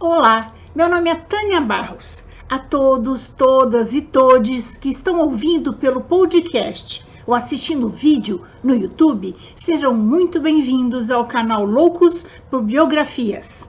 Olá, meu nome é Tânia Barros. A todos, todas e todes que estão ouvindo pelo podcast ou assistindo vídeo no YouTube, sejam muito bem-vindos ao canal Loucos por Biografias.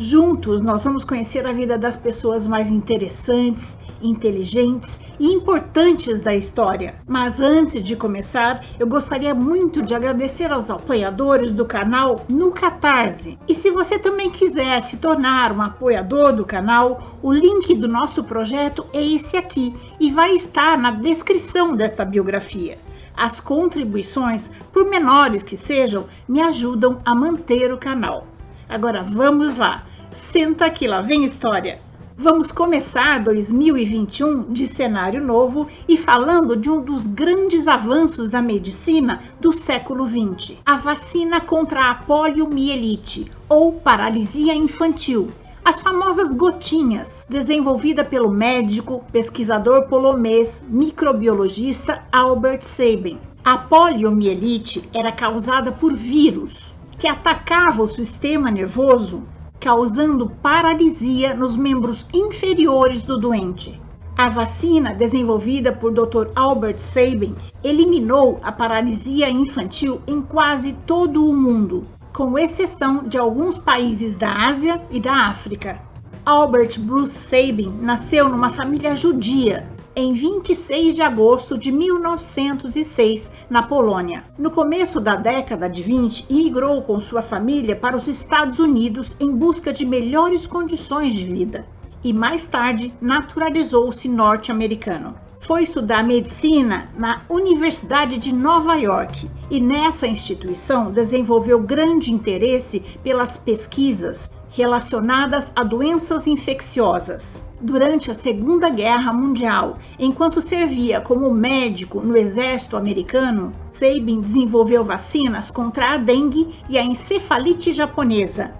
Juntos, nós vamos conhecer a vida das pessoas mais interessantes, inteligentes e importantes da história. Mas antes de começar, eu gostaria muito de agradecer aos apoiadores do canal no Catarse. E se você também quiser se tornar um apoiador do canal, o link do nosso projeto é esse aqui e vai estar na descrição desta biografia. As contribuições, por menores que sejam, me ajudam a manter o canal. Agora vamos lá, senta que lá vem história. Vamos começar 2021 de cenário novo e falando de um dos grandes avanços da medicina do século XX. A vacina contra a poliomielite, ou paralisia infantil. As famosas gotinhas, desenvolvida pelo médico, pesquisador polonês, microbiologista Albert Sabin. A poliomielite era causada por vírus que atacava o sistema nervoso, causando paralisia nos membros inferiores do doente. A vacina desenvolvida por Dr. Albert Sabin eliminou a paralisia infantil em quase todo o mundo, com exceção de alguns países da Ásia e da África. Albert Bruce Sabin nasceu numa família judia em 26 de agosto de 1906, na Polônia. No começo da década de 20, migrou com sua família para os Estados Unidos em busca de melhores condições de vida e mais tarde naturalizou-se norte-americano. Foi estudar medicina na Universidade de Nova York e nessa instituição desenvolveu grande interesse pelas pesquisas relacionadas a doenças infecciosas. Durante a Segunda Guerra Mundial, enquanto servia como médico no exército americano, Sabin desenvolveu vacinas contra a dengue e a encefalite japonesa,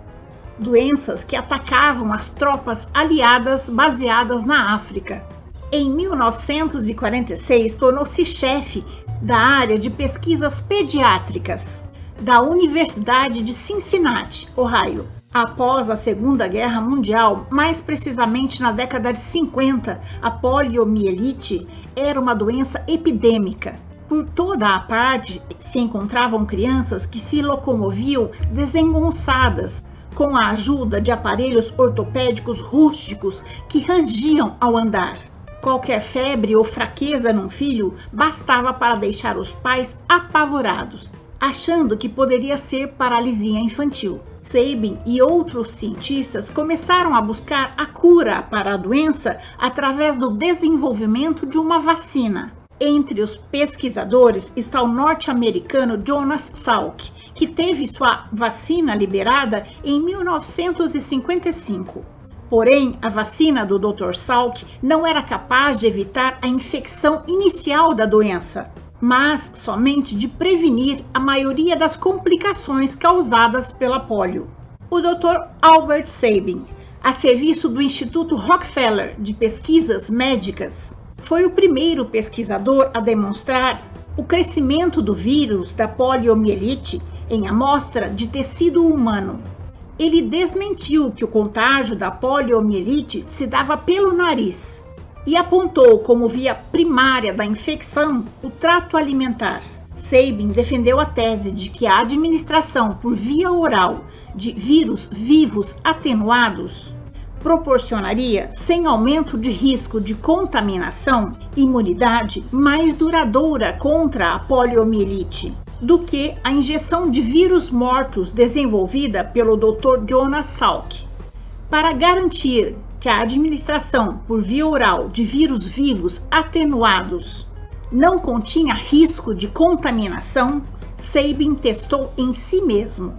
doenças que atacavam as tropas aliadas baseadas na África. Em 1946, tornou-se chefe da área de pesquisas pediátricas da Universidade de Cincinnati, Ohio. Após a Segunda Guerra Mundial, mais precisamente na década de 50, a poliomielite era uma doença epidêmica. Por toda a parte se encontravam crianças que se locomoviam desengonçadas, com a ajuda de aparelhos ortopédicos rústicos que rangiam ao andar. Qualquer febre ou fraqueza num filho bastava para deixar os pais apavorados, achando que poderia ser paralisia infantil. Sabin e outros cientistas começaram a buscar a cura para a doença através do desenvolvimento de uma vacina. Entre os pesquisadores está o norte-americano Jonas Salk, que teve sua vacina liberada em 1955. Porém, a vacina do Dr. Salk não era capaz de evitar a infecção inicial da doença, mas somente de prevenir a maioria das complicações causadas pela polio. O Dr. Albert Sabin, a serviço do Instituto Rockefeller de Pesquisas Médicas, foi o primeiro pesquisador a demonstrar o crescimento do vírus da poliomielite em amostra de tecido humano. Ele desmentiu que o contágio da poliomielite se dava pelo nariz e apontou como via primária da infecção o trato alimentar. Sabin defendeu a tese de que a administração por via oral de vírus vivos atenuados proporcionaria, sem aumento de risco de contaminação, imunidade mais duradoura contra a poliomielite do que a injeção de vírus mortos desenvolvida pelo Dr. Jonas Salk. Para garantir que a administração por via oral de vírus vivos atenuados não continha risco de contaminação, Sabin testou em si mesmo.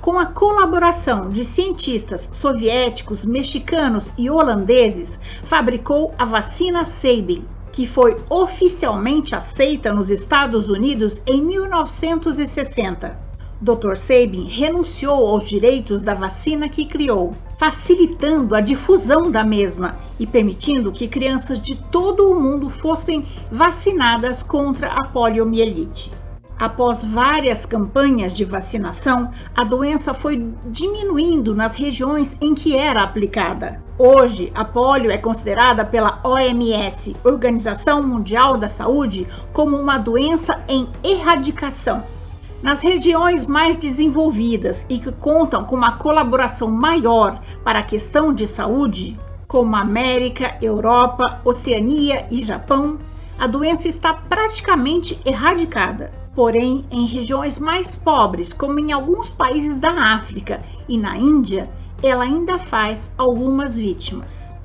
Com a colaboração de cientistas soviéticos, mexicanos e holandeses, fabricou a vacina Sabin, que foi oficialmente aceita nos Estados Unidos em 1960. Dr. Sabin renunciou aos direitos da vacina que criou, facilitando a difusão da mesma e permitindo que crianças de todo o mundo fossem vacinadas contra a poliomielite. Após várias campanhas de vacinação, a doença foi diminuindo nas regiões em que era aplicada. Hoje, a polio é considerada pela OMS, Organização Mundial da Saúde, como uma doença em erradicação. Nas regiões mais desenvolvidas e que contam com uma colaboração maior para a questão de saúde, como América, Europa, Oceania e Japão, a doença está praticamente erradicada. Porém, em regiões mais pobres, como em alguns países da África e na Índia, ela ainda faz algumas vítimas.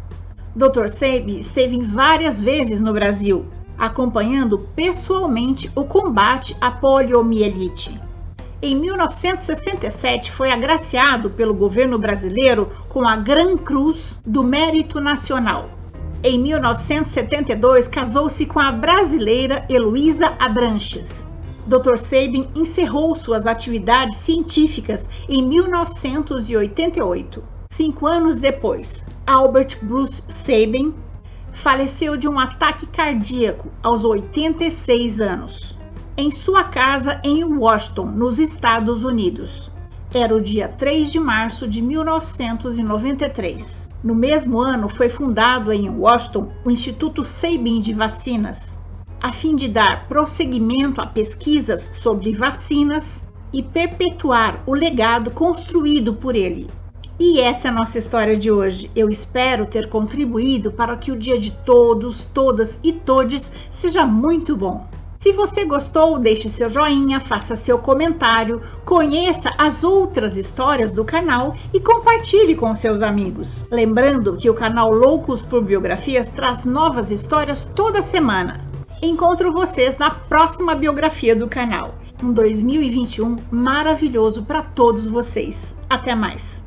Dr. Sabin esteve várias vezes no Brasil, acompanhando pessoalmente o combate à poliomielite. Em 1967, foi agraciado pelo governo brasileiro com a Gran Cruz do Mérito Nacional. Em 1972, casou-se com a brasileira Heloisa Abranches. Dr. Sabin encerrou suas atividades científicas em 1988. 5 anos depois, Albert Bruce Sabin faleceu de um ataque cardíaco aos 86 anos, em sua casa em Washington, nos Estados Unidos. Era o dia 3 de março de 1993. No mesmo ano, foi fundado em Washington o Instituto Sabin de Vacinas, a fim de dar prosseguimento a pesquisas sobre vacinas e perpetuar o legado construído por ele. E essa é a nossa história de hoje. Eu espero ter contribuído para que o dia de todos, todas e todes seja muito bom. Se você gostou, deixe seu joinha, faça seu comentário, conheça as outras histórias do canal e compartilhe com seus amigos. Lembrando que o canal Loucos por Biografias traz novas histórias toda semana. Encontro vocês na próxima biografia do canal. Um 2021 maravilhoso para todos vocês. Até mais!